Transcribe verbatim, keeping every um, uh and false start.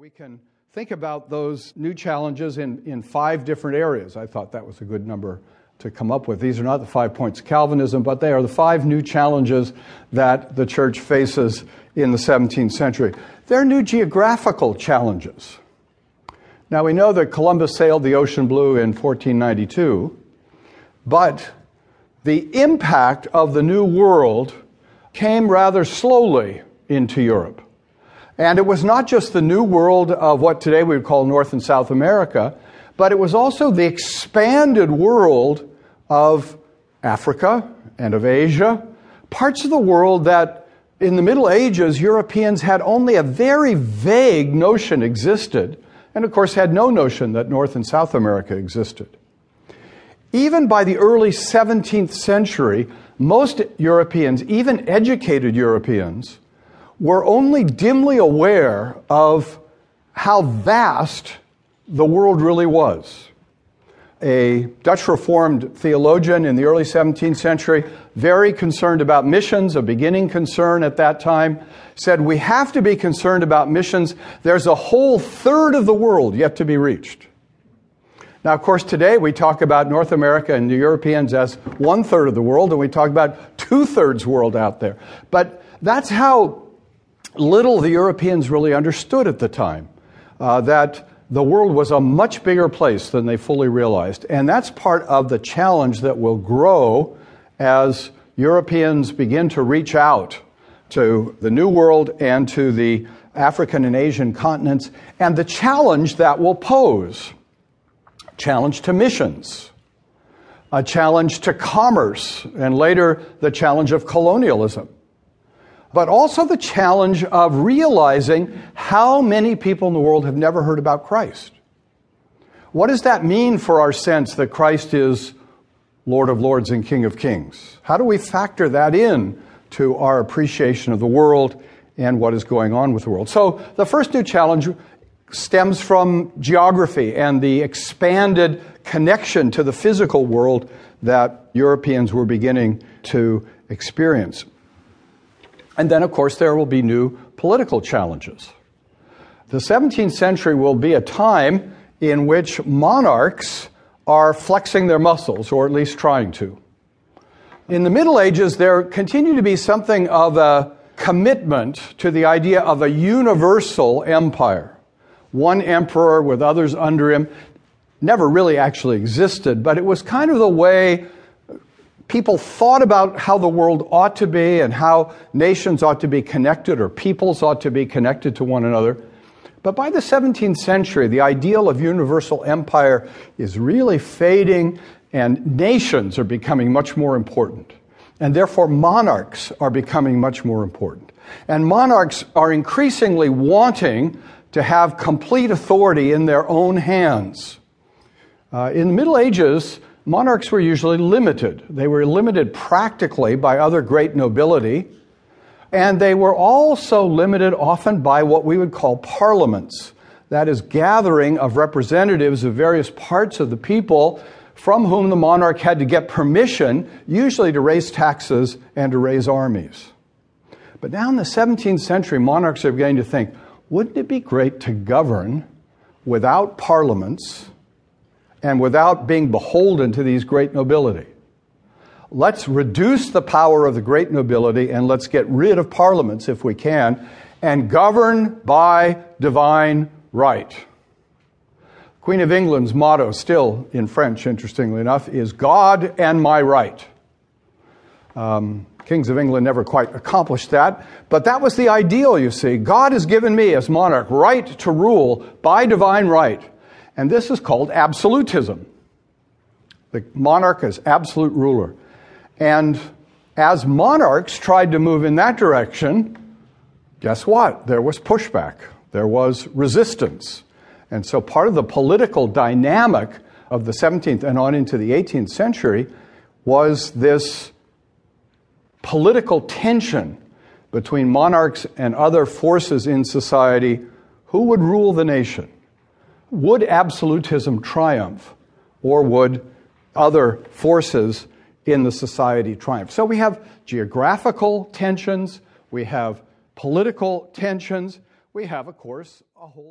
We can think about those new challenges in, in five different areas. I thought that was a good number to come up with. These are not the five points of Calvinism, but they are the five new challenges that the church faces in the seventeenth century. They're new geographical challenges. Now, we know that Columbus sailed the ocean blue in fourteen ninety-two, but the impact of the New World came rather slowly into Europe. And it was not just the New World of what today we would call North and South America, but it was also the expanded world of Africa and of Asia, parts of the world that in the Middle Ages Europeans had only a very vague notion existed, and of course had no notion that North and South America existed. Even by the early seventeenth century, most Europeans, even educated Europeans, were only dimly aware of how vast the world really was. A Dutch Reformed theologian in the early seventeenth century, very concerned about missions, a beginning concern at that time, said, we have to be concerned about missions. There's a whole third of the world yet to be reached. Now, of course, today we talk about North America and the Europeans as one-third of the world, and we talk about two-thirds world out there. But that's how little the Europeans really understood at the time, uh, that the world was a much bigger place than they fully realized. And that's part of the challenge that will grow as Europeans begin to reach out to the New World and to the African and Asian continents, and the challenge that will pose. Challenge to missions, a challenge to commerce, and later the challenge of colonialism, but also the challenge of realizing how many people in the world have never heard about Christ. What does that mean for our sense that Christ is Lord of Lords and King of Kings? How do we factor that in to our appreciation of the world and what is going on with the world? So the first new challenge stems from geography and the expanded connection to the physical world that Europeans were beginning to experience. And then, of course, there will be new political challenges. The seventeenth century will be a time in which monarchs are flexing their muscles, or at least trying to. In the Middle Ages, there continued to be something of a commitment to the idea of a universal empire. One emperor with others under him never really actually existed, but it was kind of the way people thought about how the world ought to be and how nations ought to be connected or peoples ought to be connected to one another. But by the seventeenth century, the ideal of universal empire is really fading, and nations are becoming much more important. And therefore, monarchs are becoming much more important. And monarchs are increasingly wanting to have complete authority in their own hands. Uh, in the Middle Ages, monarchs were usually limited. They were limited practically by other great nobility, and they were also limited often by what we would call parliaments. That is, gathering of representatives of various parts of the people from whom the monarch had to get permission, usually to raise taxes and to raise armies. But now in the seventeenth century, monarchs are beginning to think, wouldn't it be great to govern without parliaments and without being beholden to these great nobility? Let's reduce the power of the great nobility and let's get rid of parliaments if we can, and govern by divine right. Queen of England's motto, still in French, interestingly enough, is God and my right. Um, Kings of England never quite accomplished that, but that was the ideal, you see. God has given me, as monarch, right to rule by divine right. And this is called absolutism. The monarch is absolute ruler. And as monarchs tried to move in that direction, guess what? There was pushback. There was resistance. And so part of the political dynamic of the seventeenth and on into the eighteenth century was this political tension between monarchs and other forces in society. Who would rule the nation? Would absolutism triumph, or would other forces in the society triumph? So we have geographical tensions, we have political tensions, we have, of course, a whole